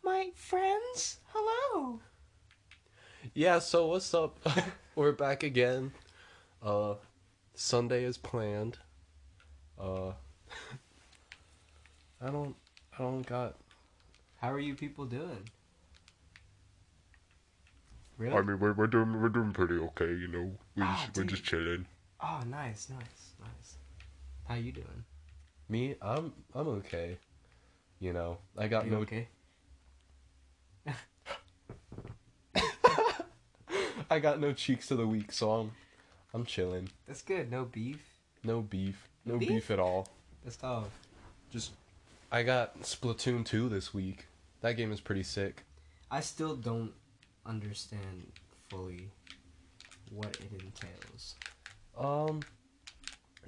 My friends, hello. Yeah, so what's up? We're back again. Sunday is planned. I don't got. How are you people doing? Really? I mean, we're doing pretty okay, you know. We're just chilling. Oh, nice. How you doing? Me, I'm okay. You know, I got no. Okay. I got no cheeks of the week, so I'm chilling. That's good. No beef. No beef at all. That's tough. Just, I got Splatoon 2 this week. That game is pretty sick. I still don't understand fully what it entails.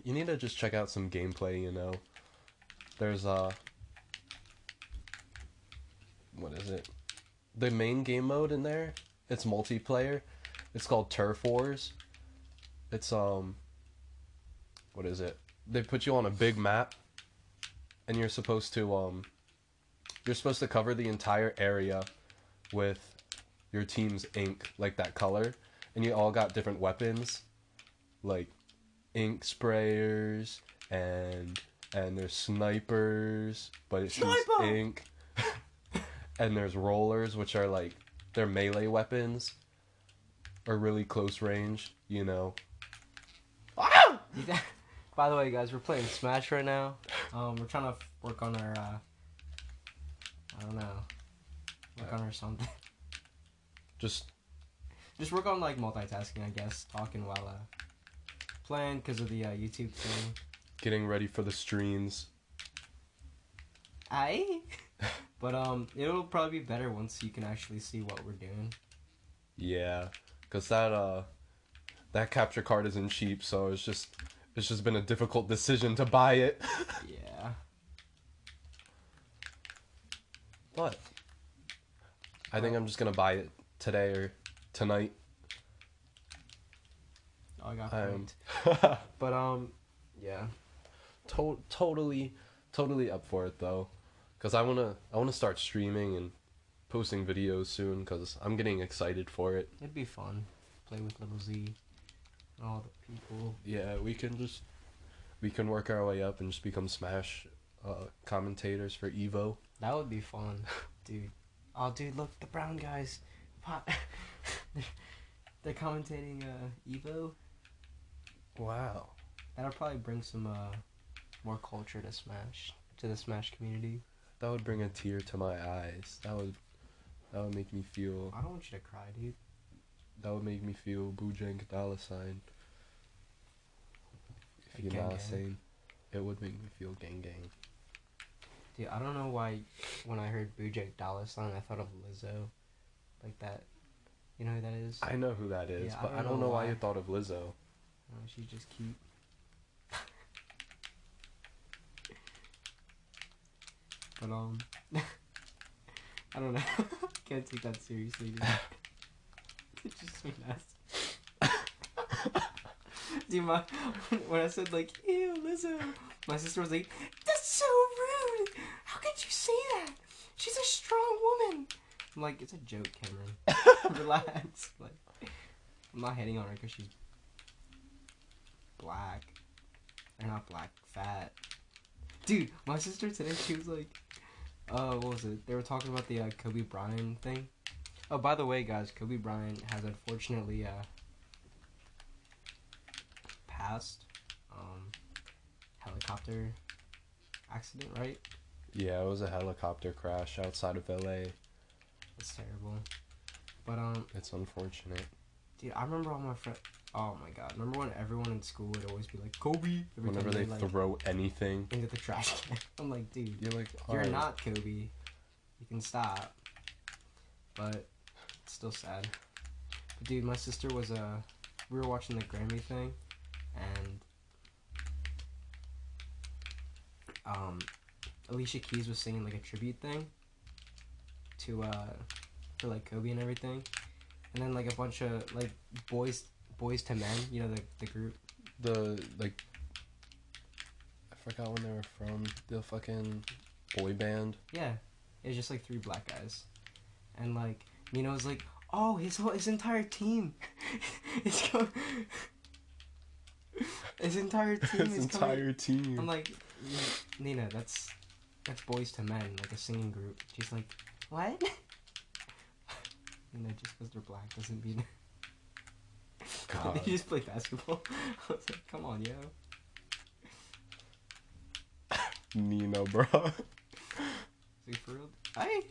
You need to just check out some gameplay, you know. There's what is it? The main game mode in there, it's multiplayer. It's called Turf Wars. It's what is it? They put you on a big map and you're supposed to cover the entire area with your team's ink, like that color, and you all got different weapons, like ink sprayers, and there's snipers, but it shoots ink, and there's rollers, which are like, they're melee weapons, or really close range, you know. By the way, guys, we're playing Smash right now. We're trying to work on our, on our something. Just work on, like, multitasking, I guess. Talking while playing because of the YouTube thing. Getting ready for the streams. Aye. But it'll probably be better once you can actually see what we're doing. Yeah, because that capture card isn't cheap, so it's just been a difficult decision to buy it. Yeah. But I think I'm just gonna buy it. Today or tonight. Oh, I got pranked. But, yeah. Totally up for it, though. Because I wanna start streaming and posting videos soon, because I'm getting excited for it. It'd be fun. Play with Little Z and all the people. Yeah, we can work our way up and just become Smash commentators for Evo. That would be fun, dude. Oh, dude, look, the brown guys. They're commentating Evo. Wow, that'll probably bring some more culture to Smash, to the Smash community. That would bring a tear to my eyes. That would make me feel. I don't want you to cry, dude. That would make me feel Bujang $. If you're not saying, it would make me feel gang. Dude, I don't know why. When I heard Bujang $, I thought of Lizzo. Like that, you know who that is? I know who that is, yeah, but I don't know why you thought of Lizzo. No, she's just cute. But I don't know. Can't take that seriously, dude. It's just me nasty. Dude, when I said, like, ew, Lizzo, my sister was like, that's so rude. How could you say that? She's a strong woman. I'm like, it's a joke, Cameron. Relax. Like, I'm not hating on her because she's black. They're not black, fat. Dude, my sister today, she was like, what was it? They were talking about the Kobe Bryant thing. Oh, by the way, guys, Kobe Bryant has unfortunately passed. Helicopter accident, right? Yeah, it was a helicopter crash outside of LA. It's terrible, but it's unfortunate. Dude, I remember all my friends. Oh my god, remember when everyone in school would always be like Kobe? Whenever they like, throw anything into the trash can, I'm like, dude, you're not Kobe. You can stop. But it's still sad. But dude, my sister was we were watching the Grammy thing, and Alicia Keys was singing like a tribute thing to for like Kobe and everything, and then like a bunch of like boys Boyz II Men, you know, the group. The, like, I forgot when they were from, the fucking boy band. Yeah. It was just, like, three black guys. And, like, Nino was like, oh, his entire team. His entire team is coming. I'm like, Nina, that's Boyz II Men, like a singing group. She's like, what? Nina, just because they're black doesn't mean... God. They just play basketball. I was like, come on, yo. Nina, bro. Like, for real? Aye.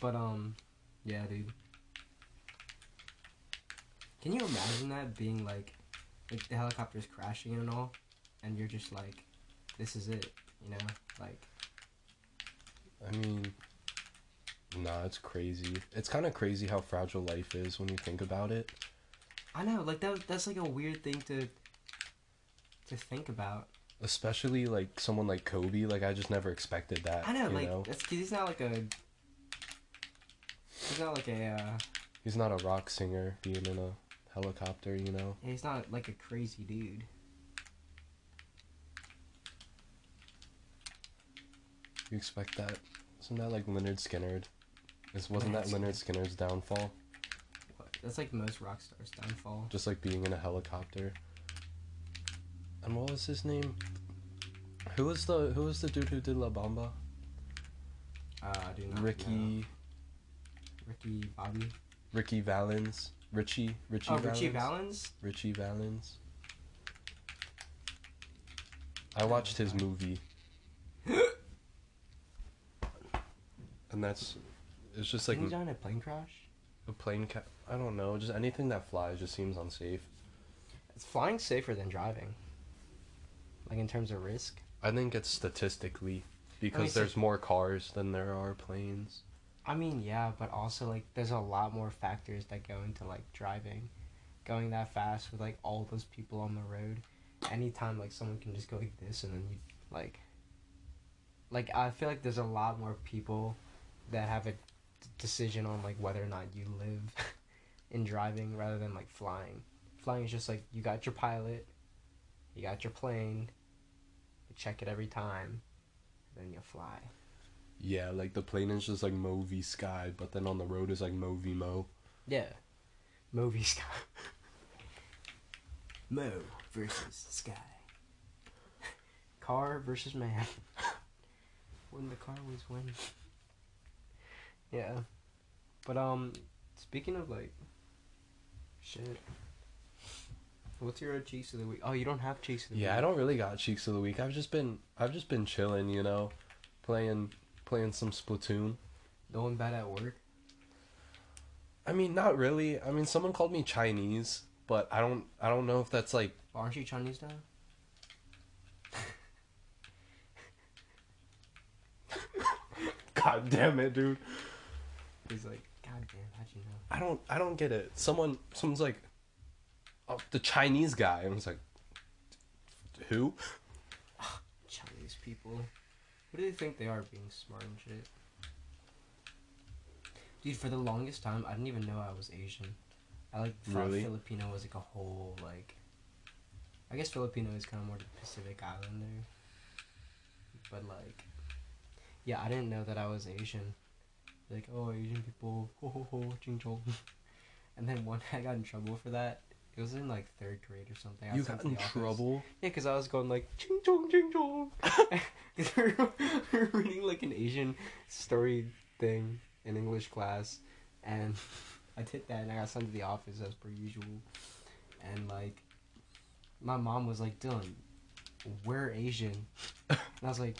But, yeah, dude. Can you imagine that being, like, the helicopter's crashing and all, and you're just like, this is it, you know? Like... I mean... Nah, it's crazy. It's kind of crazy how fragile life is when you think about it. I know, like, that's, like, a weird thing to think about. Especially, like, someone like Kobe, like, I just never expected that, I know, you like, know? That's, 'cause he's not a rock singer being in a... helicopter, you know? And he's not, like, a crazy dude. You expect that? Isn't that, like, Lynyrd Skynyrd? Wasn't that Lynyrd Skynyrd's downfall? What? That's, like, most rock stars' downfall. Just, like, being in a helicopter. And what was his name? Who was the dude who did La Bamba? I do not know. Ritchie Valens. Ritchie Valens. I watched his movie. And that's... It's just like... Did he die in a plane crash? I don't know. Just anything that flies just seems unsafe. It's flying safer than driving. Like, in terms of risk. I think it's statistically. Because there's more cars than there are planes. I mean, yeah, but also, like, there's a lot more factors that go into, like, driving. Going that fast with, like, all those people on the road. Anytime, like, someone can just go like this and then you, like... Like, I feel like there's a lot more people that have a decision on, like, whether or not you live in driving rather than, like, flying. Flying is just, like, you got your pilot, you got your plane, you check it every time, and then you fly. Yeah, like, the plane is just, like, Movie Sky, but then on the road is, like, Movie Mo. Yeah. Movie Sky. Mo versus Sky. Car versus man. When the car was winning. Yeah. But, speaking of, like, shit. What's your Cheeks of the Week? Oh, you don't have Cheeks of the Week. Yeah, I don't really got Cheeks of the Week. I've just been chilling, you know, playing some Splatoon. No one bad at work? I mean, not really. I mean, someone called me Chinese, but I don't know if that's like... Aren't you Chinese now? God damn it, dude. He's like, God damn, how'd you know? I don't get it. Someone's like, oh, the Chinese guy. And I was like, who? Chinese people. What do they think they are, being smart and shit? Dude, for the longest time, I didn't even know I was Asian. I, like, thought Filipino was, like, a whole, like... I guess Filipino is kind of more the Pacific Islander. But, like... Yeah, I didn't know that I was Asian. Like, oh, Asian people, ho ho ho, ching chong. And then one day I got in trouble for that. It was in, like, 3rd grade or something. You got in trouble? Yeah, because I was going, like, ching chong, ching chong. We were reading, like, an Asian story thing in English class, and I did that, and I got sent to the office as per usual. And, like, my mom was like, Dylan, we're Asian. And I was like,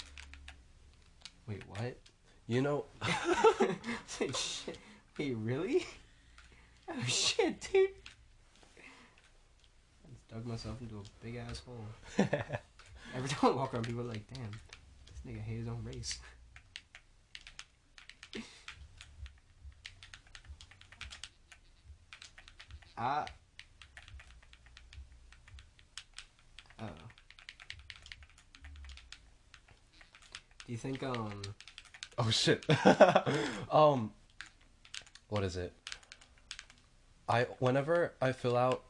wait, what? You know... I was like, shit, wait, really? Oh, shit, dude. I just dug myself into a big asshole. Every time I walk around, people are like, damn, this nigga hates his own race. Oh. Do you think, Oh, shit. What is it? Whenever I fill out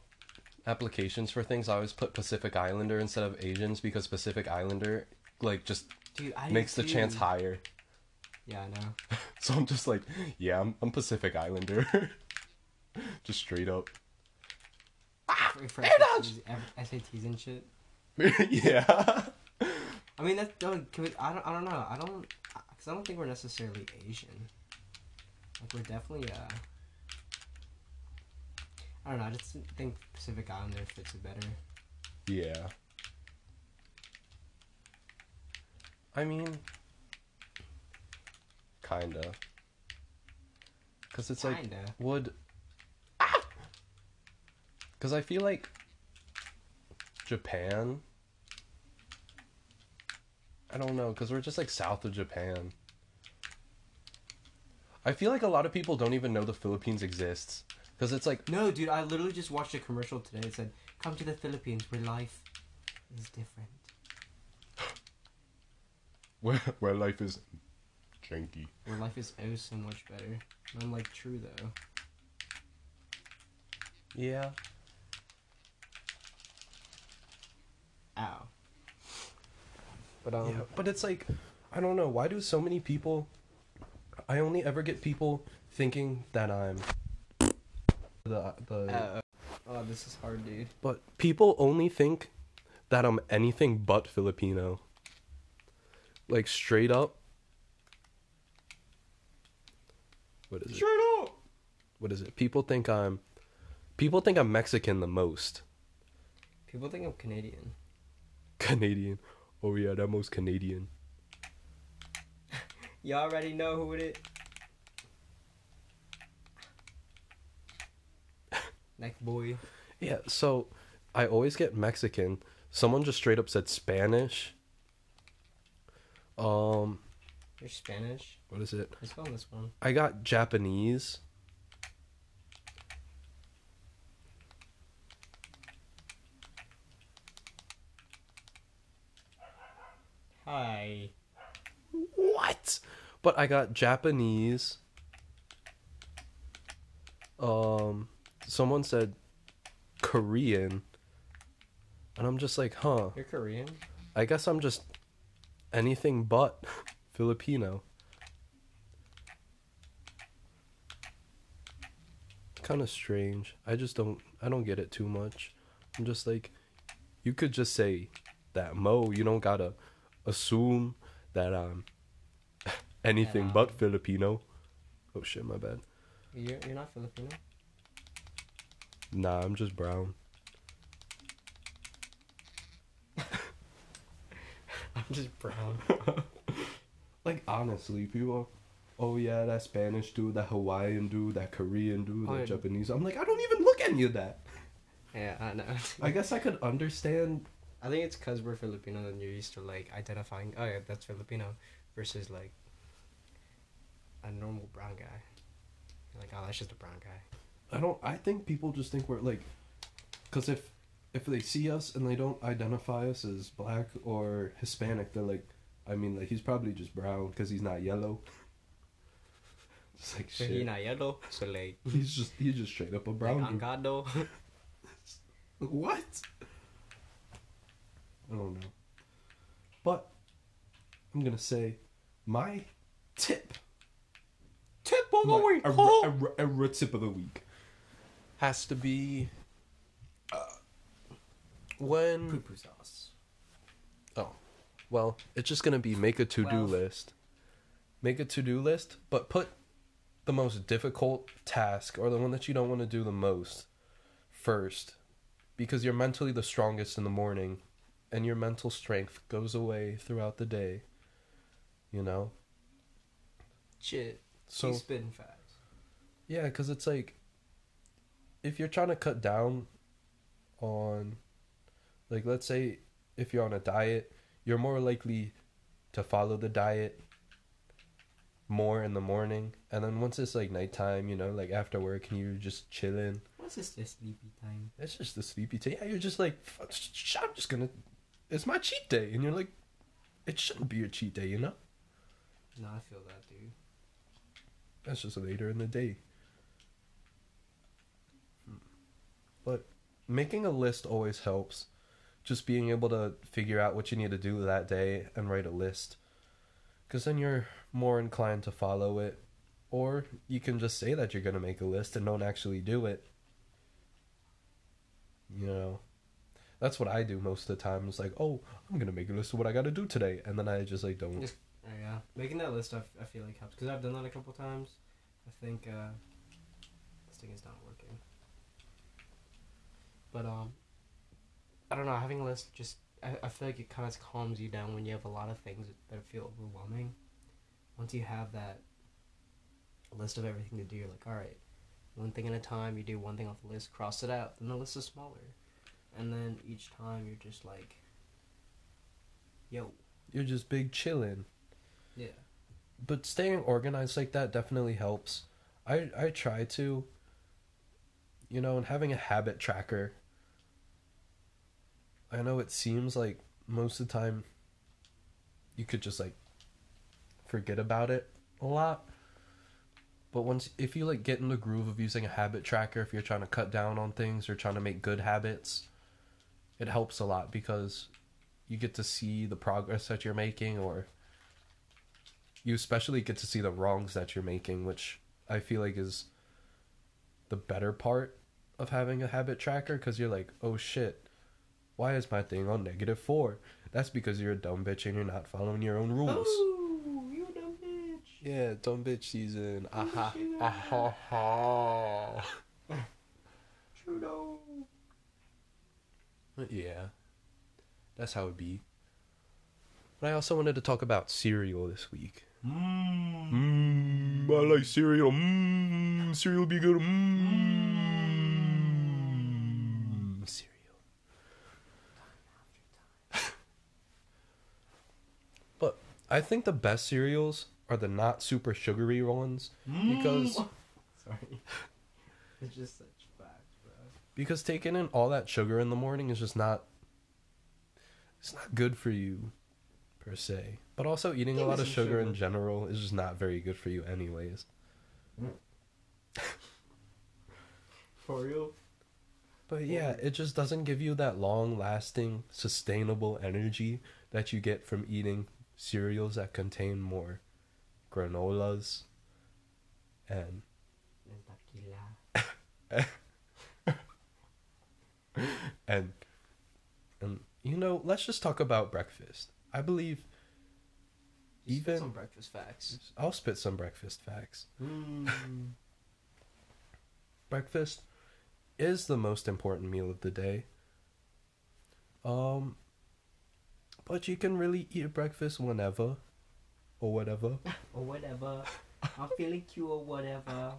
applications for things, I always put Pacific Islander instead of Asians, because Pacific Islander, like, just makes the chance higher. Yeah, I know. So I'm just like, yeah, I'm Pacific Islander. Just straight up. For SATs and shit. Yeah. I mean, that's... I don't know. Because I don't think we're necessarily Asian. Like, we're definitely, I don't know, I just think Pacific Islander fits it better. Yeah. I mean... Kinda. Because it's like... Kinda. Would... Because I feel like... Japan... I don't know, because we're just, like, south of Japan. I feel like a lot of people don't even know the Philippines exists. Because it's like... No, dude, I literally just watched a commercial today. It said, come to the Philippines where life is different. Where life is janky. Where life is oh so much better. And I'm like, true, though. Yeah. Ow. But yeah, but it's like, I don't know, why do so many people... I only ever get people thinking that I'm... Oh, this is hard, dude. But people only think that I'm anything but Filipino. Like, straight up. What is it? Straight up! What is it? People think I'm Mexican the most. People think I'm Canadian. Canadian. Oh yeah, that most Canadian. You already know who it is. Next boy. Yeah, so I always get Mexican. Someone just straight up said Spanish. You're Spanish? What is it? Let's go on this one. I got Japanese. Hi. What? But I got Japanese. Someone said Korean. And I'm just like, huh. You're Korean? I guess I'm just anything but Filipino. It's kind of strange. I don't get it too much. I'm just like, you could just say that, Mo. You don't gotta assume that I'm anything but Filipino. Oh shit, my bad. You're not Filipino? Nah, I'm just brown. I'm just brown. Like, honestly, people, oh yeah, that Spanish dude, that Hawaiian dude, that Korean dude, that Japanese. I'm like, I don't even look at any of that. Yeah, I know. I guess I could understand. I think it's because we're Filipino and you're used to, like, identifying, oh yeah, that's Filipino, versus, like, a normal brown guy. You're like, oh, that's just a brown guy. I think people just think we're, like, because if they see us and they don't identify us as black or Hispanic, they're like, I mean, like, he's probably just brown because he's not yellow. It's like, shit. He's not yellow, so, like... He's just straight up a brown dude. Like, angado. What? I don't know. But I'm going to say my tip. Tip of the week. A tip of the week. Has to be when... Poo-poo sauce. Oh. Well, it's just going to be make a to-do list. Make a to-do list, but put the most difficult task or the one that you don't want to do the most first. Because you're mentally the strongest in the morning. And your mental strength goes away throughout the day, you know? Shit. So, he's spitting facts. Yeah, because it's like, if you're trying to cut down on, like, let's say if you're on a diet, you're more likely to follow the diet more in the morning. And then once it's, like, nighttime, you know, like, after work, and you're just chilling. What's this the sleepy time? It's just the sleepy time. Yeah, you're just like, I'm just gonna... It's my cheat day, and you're like, it shouldn't be your cheat day, you know? No, I feel that, dude. That's just later in the day. But making a list always helps. Just being able to figure out what you need to do that day and write a list. Because then you're more inclined to follow it. Or you can just say that you're going to make a list and don't actually do it. You know, that's what I do most of the time. It's like, oh, I'm going to make a list of what I got to do today. And then I just like don't. Yeah, making that list I feel like helps. Because I've done that a couple times. I think this thing is not working. But I don't know, having a list just, I feel like it kind of calms you down when you have a lot of things that feel overwhelming. Once you have that list of everything to do, you're like, alright, one thing at a time, you do one thing off the list, cross it out, then the list is smaller. And then each time you're just like, yo. You're just big chillin'. Yeah. But staying organized like that definitely helps. I try to, you know, and having a habit tracker. I know it seems like most of the time you could just like forget about it a lot. But once, if you like get in the groove of using a habit tracker, if you're trying to cut down on things or trying to make good habits, it helps a lot because you get to see the progress that you're making, or you especially get to see the wrongs that you're making, which I feel like is the better part of having a habit tracker, because you're like, oh shit, why is my thing on -4? That's because you're a dumb bitch and you're not following your own rules. Oh, you're a dumb bitch. Yeah, dumb bitch season. Aha. Aha. Ha. Trudeau. Yeah. That's how it be. But I also wanted to talk about cereal this week. I like cereal. Cereal be good. Cereal. But I think the best cereals are the not super sugary ones. Because... Sorry. It's just such facts, bro. Because taking in all that sugar in the morning is just not... It's not good for you, per se. But also eating a lot of sugar in general is just not very good for you anyways. For real? But yeah, it just doesn't give you that long-lasting, sustainable energy that you get from eating cereals that contain more granolas and... and you know, let's just talk about breakfast. I believe... You spit some breakfast facts. I'll spit some breakfast facts. Breakfast is the most important meal of the day. But you can really eat breakfast whenever. Or whatever. Or whatever. I'm feeling cute or whatever.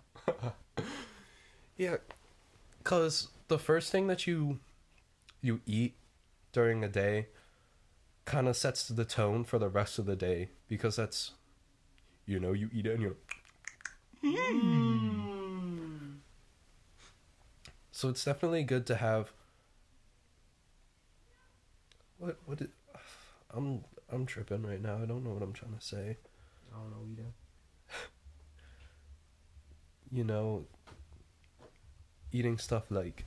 Yeah. Because the first thing that you eat during a day kind of sets the tone for the rest of the day, because that's, you know, you eat it and you're So it's definitely good to have I'm tripping right now. I don't know what I'm trying to say. I don't know either. You know, eating stuff like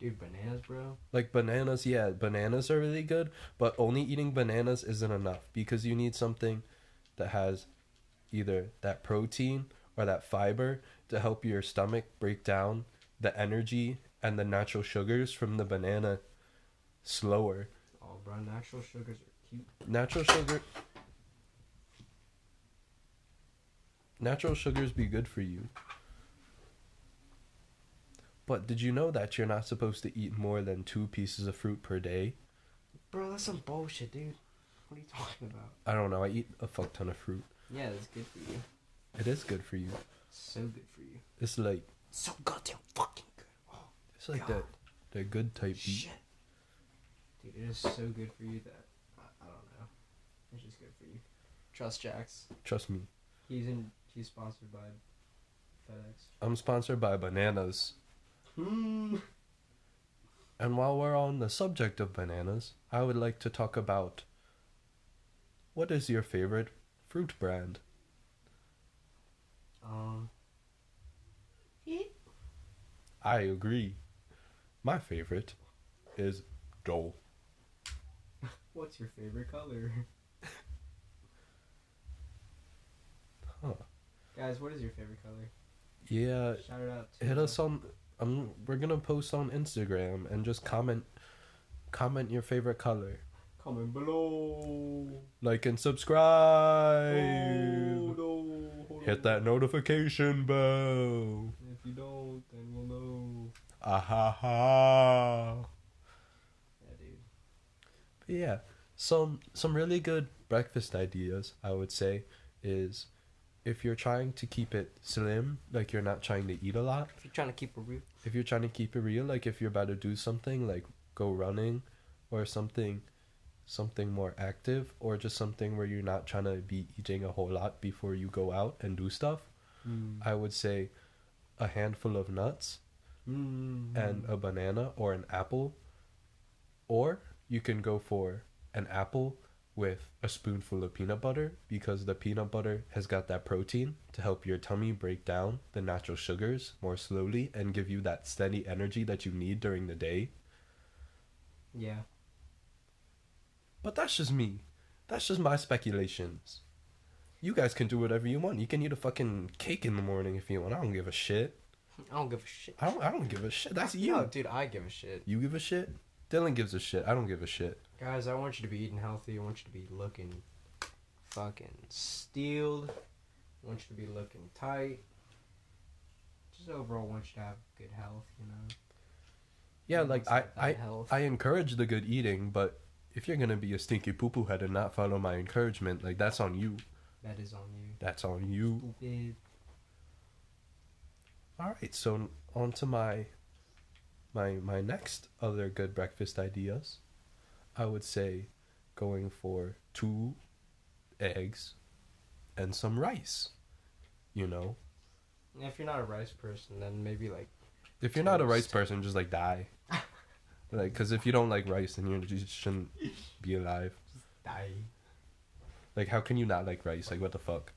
bananas, bro. Like bananas, yeah. Bananas are really good, but only eating bananas isn't enough, because you need something that has either that protein or that fiber to help your stomach break down the energy and the natural sugars from the banana slower. Oh, bro, natural sugars are cute. Natural sugars be good for you. But did you know that you're not supposed to eat more than 2 pieces of fruit per day? Bro, that's some bullshit, dude. What are you talking about? I don't know. I eat a fuck ton of fruit. Yeah, that's good for you. It is good for you. So good for you. It's like... So goddamn fucking good. Oh, it's like God. That good type shit. Eat. Dude, it is so good for you that... I don't know. It's just good for you. Trust Jax. Trust me. He's sponsored by FedEx. I'm sponsored by bananas. And while we're on the subject of bananas, I would like to talk about, what is your favorite fruit brand? I agree. My favorite is Dole. What's your favorite color? Huh. Guys, what is your favorite color? Yeah. Shout it out to hit us on. We're gonna post on Instagram and just comment your favorite color. Comment below. Like and subscribe. Hold on. Hit that notification bell. If you don't, then we'll know. Aha. Yeah, dude. But yeah, some really good breakfast ideas I would say is, if you're trying to keep it slim, like you're not trying to eat a lot. If you're trying to keep it real. Like if you're about to do something, like go running or something more active, or just something where you're not trying to be eating a whole lot before you go out and do stuff, I would say a handful of nuts and a banana or an apple. Or you can go for an apple with a spoonful of peanut butter, because the peanut butter has got that protein to help your tummy break down the natural sugars more slowly and give you that steady energy that you need during the day. Yeah. But that's just me. That's just my speculations. You guys can do whatever you want. You can eat a fucking cake in the morning if you want. I don't give a shit. I don't give a shit. That's you. No, dude, I give a shit. You give a shit? Dylan gives a shit. I don't give a shit. Guys, I want you to be eating healthy. I want you to be looking fucking steeled. I want you to be looking tight. Just overall, I want you to have good health, you know? Yeah, like, I encourage the good eating, but if you're going to be a stinky poo-poo head and not follow my encouragement, like, that's on you. That is on you. That's on you. Stupid. All right, so on to my next other good breakfast ideas. I would say going for 2 eggs and some rice, you know? If you're not a rice person, then maybe, like... If you're not a rice person, just, like, die. Like, because if you don't like rice, then you just shouldn't be alive. Just die. Like, how can you not like rice? Like, what the fuck?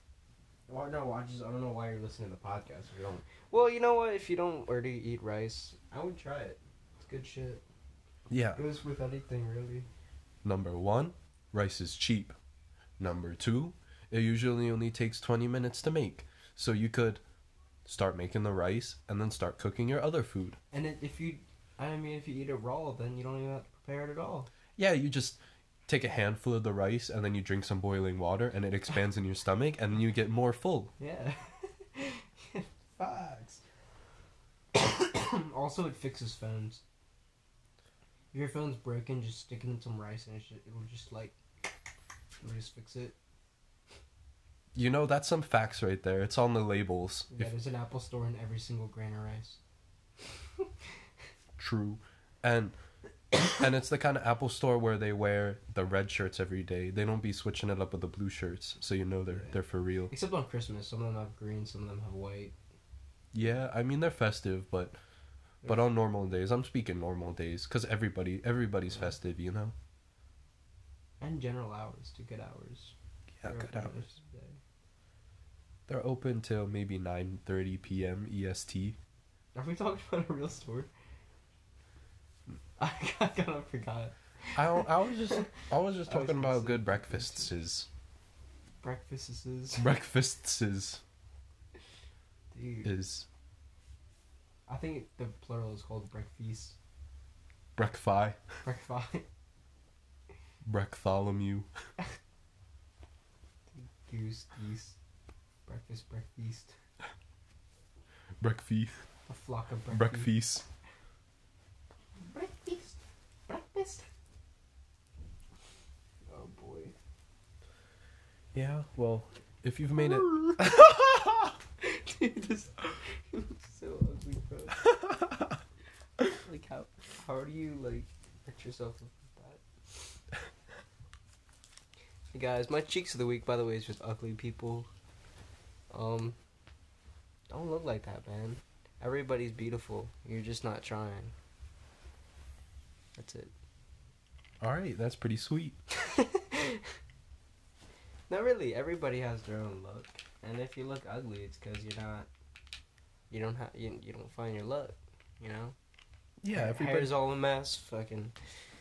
Well, no, I don't know why you're listening to the podcast if you don't. Well, you know what? If you don't already eat rice, I would try it. It's good shit. Yeah. It goes with anything, really. Number 1, rice is cheap. Number 2, it usually only takes 20 minutes to make. So you could start making the rice and then start cooking your other food. And if you eat it raw, then you don't even have to prepare it at all. Yeah, you just take a handful of the rice and then you drink some boiling water and it expands in your stomach and then you get more full. Yeah. Facts. Also, it fixes phones. If your phone's broken, just stick it in some rice and it'll just fix it. You know, that's some facts right there. It's on the labels. Yeah, there's an Apple store in every single grain of rice. True. And it's the kind of Apple store where they wear the red shirts every day. They don't be switching it up with the blue shirts, so you know they're for real. Except on Christmas. Some of them have green, some of them have white. Yeah, I mean, they're festive, but... But on normal days, I'm speaking normal days, because everybody's festive, you know? And general hours, to good hours. Yeah, good hours. They're open till maybe 9:30 p.m. EST. Are we talking about a real store? I kind of forgot. I was just talking about good breakfasts. Dude. I think the plural is called breakfast. Breakfi. Breaktholomew. Goose, geese. Breakfast, breakfast. Breakfast. A flock of breakfast. Breakfast. Breakfast. Oh boy. Yeah, well, if you've made it. Dude, this looks so ugly, bro. Like, how do you, like, hurt yourself with that? Hey, guys, my cheeks of the week, by the way, is just ugly people. Don't look like that, man. Everybody's beautiful. You're just not trying. That's it. Alright, that's pretty sweet. Not really. Everybody has their own look. And if you look ugly, it's because you don't find your look, you know? Yeah, everybody's all a mess. Fucking.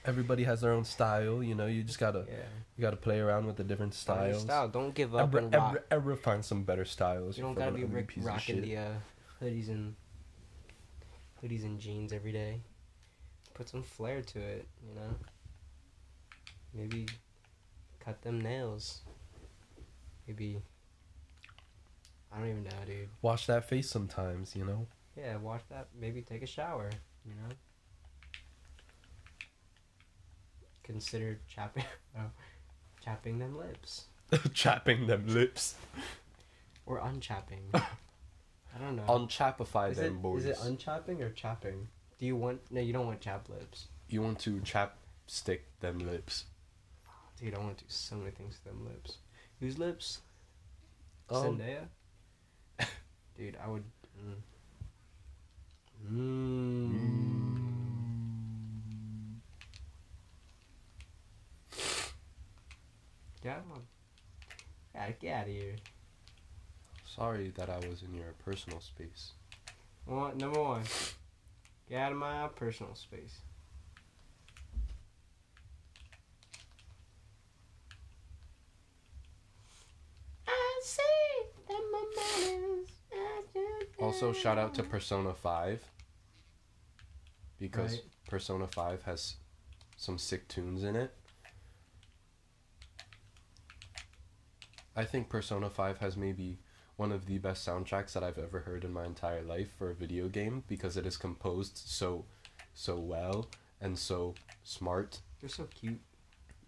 Everybody has their own style, you know. You just gotta, you gotta play around with the different styles. Don't give up and rock. Ever find some better styles. You don't gotta be rocking the hoodies and jeans every day. Put some flair to it, you know. Maybe cut them nails. Maybe I don't even know, dude. Wash that face sometimes, you know. Yeah, wash that. Maybe take a shower, you know. Consider chapping them lips. Chapping them lips. Or unchapping. I don't know. Unchapify them, boys. Is it unchapping or chapping? Do you want... No, you don't want chap lips. You want to chapstick them lips. Oh, dude, I want to do so many things to them lips. Whose lips? Zendaya? Dude, I would... Yeah, gotta get out of here. Sorry that I was in your personal space. Well, number one, get out of my personal space. I see that my manners. Also, shout out to Persona 5 because Persona 5 has some sick tunes in it. I think Persona 5 has maybe one of the best soundtracks that I've ever heard in my entire life for a video game because it is composed so well and so smart. They're so cute.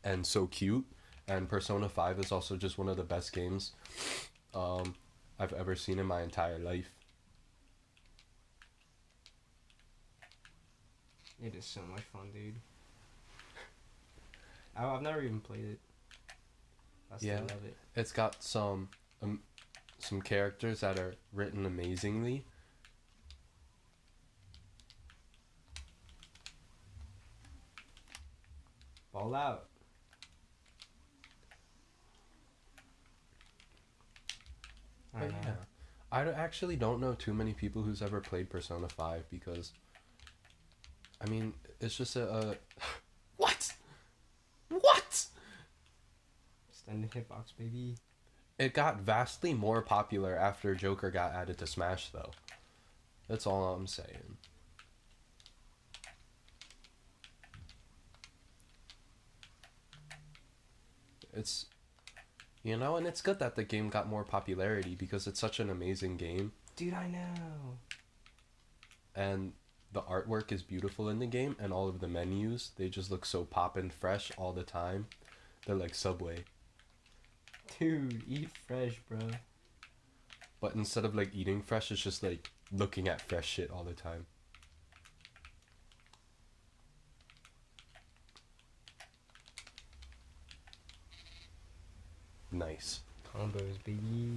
And so cute. And Persona 5 is also just one of the best games I've ever seen in my entire life. It is so much fun, dude. I've never even played it. I still love it. It's got some characters that are written amazingly. Ball out. I don't know. I actually don't know too many people who's ever played Persona 5 because, I mean, it's just a What? And the hitbox, baby. It got vastly more popular after Joker got added to Smash, though. That's all I'm saying. It's, you know, and it's good that the game got more popularity because it's such an amazing game. Dude, I know. And the artwork is beautiful in the game, and all of the menus, they just look so poppin' fresh all the time. They're like Subway. Dude, eat fresh, bro. But instead of like eating fresh, it's just like looking at fresh shit all the time. Nice. Combos, baby.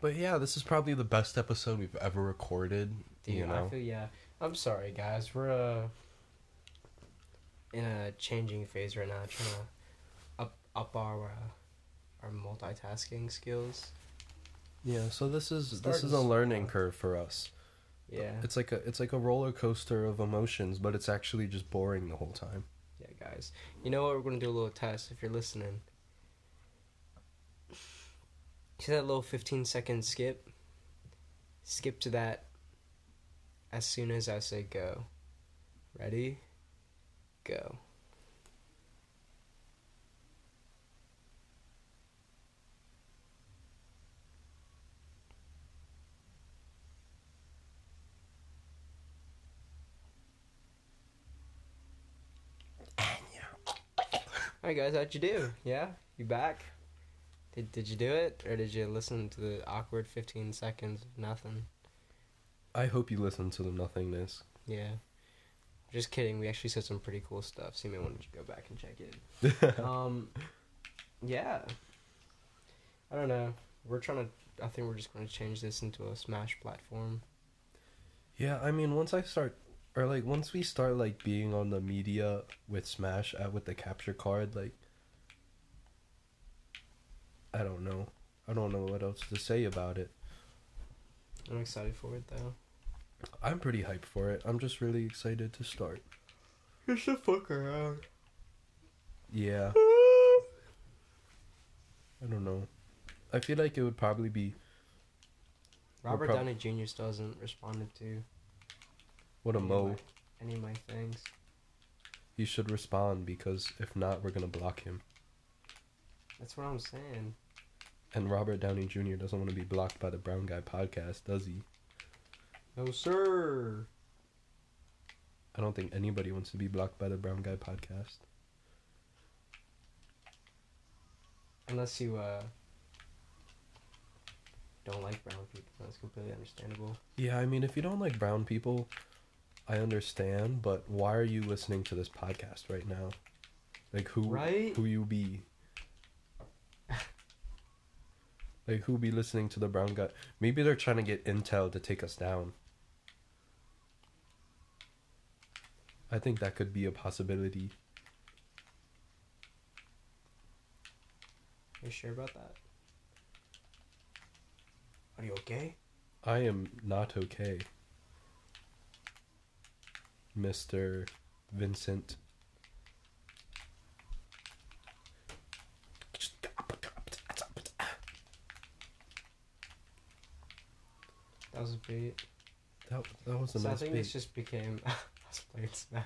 But yeah, this is probably the best episode we've ever recorded. Dude, you know? I'm sorry, guys. We're in a changing phase right now, trying to up our multitasking skills. Yeah, so this is a learning curve for us. Yeah, it's like a roller coaster of emotions, but it's actually just boring the whole time. Yeah, guys, you know what? We're gonna do a little test. If you're listening, see that little 15-second skip? Skip to that as soon as I say go. Ready? Go. Alright, guys, how'd you do? Yeah? You back? Did you do it? Or did you listen to the awkward 15 seconds of nothing? I hope you listened to the nothingness. Yeah. Just kidding, we actually said some pretty cool stuff, so you may want to go back and check it. Yeah. I don't know. I think we're just going to change this into a Smash platform. Yeah, I mean, once we start being on the media with Smash, with the capture card, like, I don't know. I don't know what else to say about it. I'm excited for it, though. I'm pretty hyped for it. I'm just really excited to start. Just to fuck around. Yeah. I don't know. I feel like it would probably be... Robert Downey Jr. still hasn't responded to... What a mo. Any of my things. He should respond, because if not, we're gonna block him. That's what I'm saying. And Robert Downey Jr. doesn't want to be blocked by the Brown Guy podcast, does he? No, sir. I don't think anybody wants to be blocked by the Brown Guy podcast. Unless you, don't like brown people. That's completely understandable. Yeah, I mean, if you don't like brown people, I understand, but why are you listening to this podcast right now? Like, who you be? Like, who be listening to the Brown Guy? Maybe they're trying to get intel to take us down. I think that could be a possibility. Are you sure about that? Are you okay? I am not okay. Mr. Vincent. That was a beat. That was a nice beat. So I think this just became us playing Smash.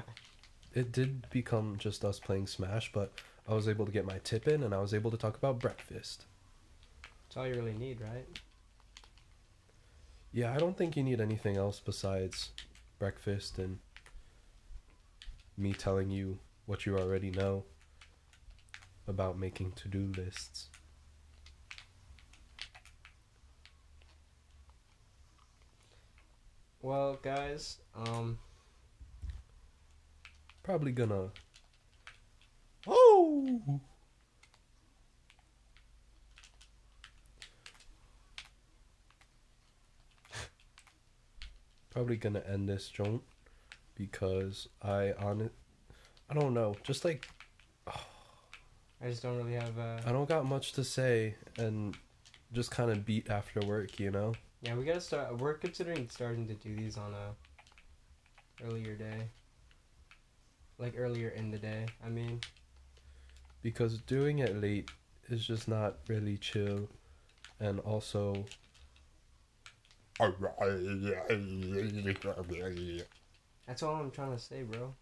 It did become just us playing Smash, but I was able to get my tip in, and I was able to talk about breakfast. That's all you really need, right? Yeah, I don't think you need anything else besides breakfast and me telling you what you already know about making to-do lists. Well, guys, probably gonna... Oh! Probably gonna end this joint, because I don't know, just like... Oh, I just don't really have a... I don't got much to say, and just kind of beat after work, you know? Yeah, we gotta start... We're considering starting to do these on a earlier day. Like, earlier in the day, I mean. Because doing it late is just not really chill, and also... That's all I'm trying to say, bro.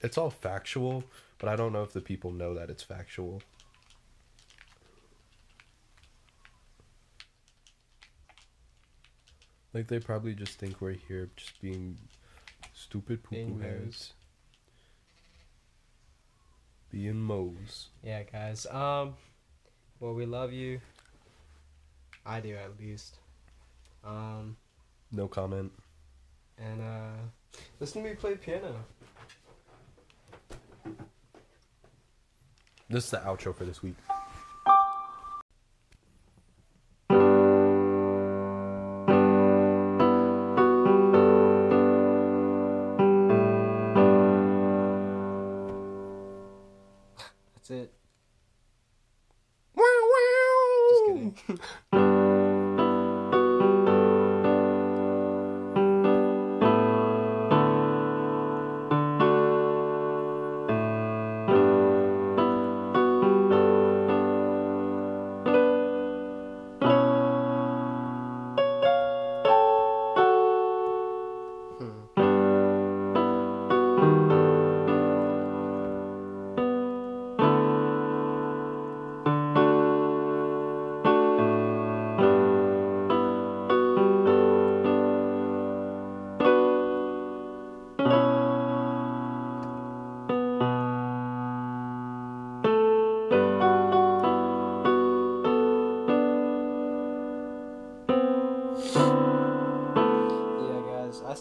It's all factual, but I don't know if the people know that it's factual. Like, they probably just think we're here just being stupid poo-poo heads. Being moles. Yeah, guys. Well, we love you. I do, at least. No comment. And listen to me play piano. This is the outro for this week. That's it. Just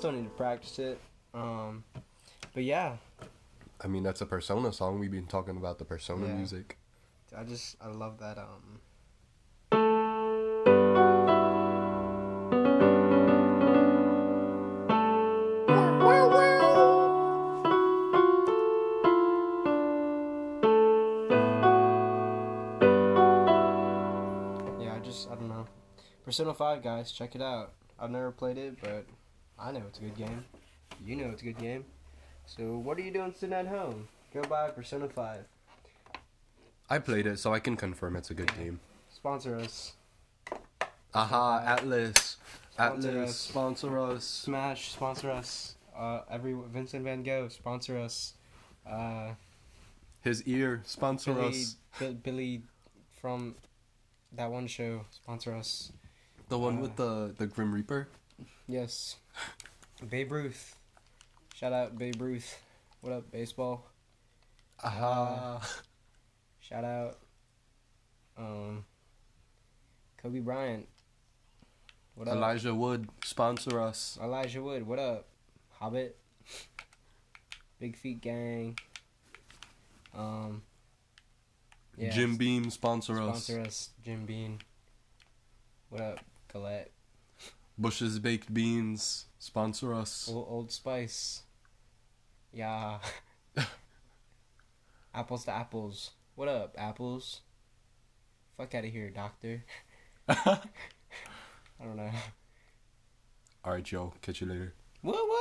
kidding. Practice it, but yeah, I mean, that's a Persona song. We've been talking about the Persona music. I love that. I don't know. Persona 5, guys, check it out. I've never played it, but I know it's a good game. You know it's a good game. So what are you doing sitting at home? Go buy Persona 5. I played it, so I can confirm it's a good game. Sponsor us. Aha, Atlas. Atlas, sponsor us. Smash, sponsor us. Vincent Van Gogh, sponsor us. His ear, sponsor us. Billy from that one show, sponsor us. The one with the Grim Reaper? Yes. Babe Ruth. Shout out Babe Ruth. What up, baseball? Aha. Shout out Kobe Bryant. What up? Elijah Wood, sponsor us. Elijah Wood, what up? Hobbit. Big Feet Gang. Yeah, Jim Beam, sponsor us. Jim Beam. What up, Colette? Bush's Baked Beans, sponsor us. Old Spice. Yeah. Apples to apples. What up, apples? Fuck out of here, doctor. I don't know. Alright, yo. Catch you later. What?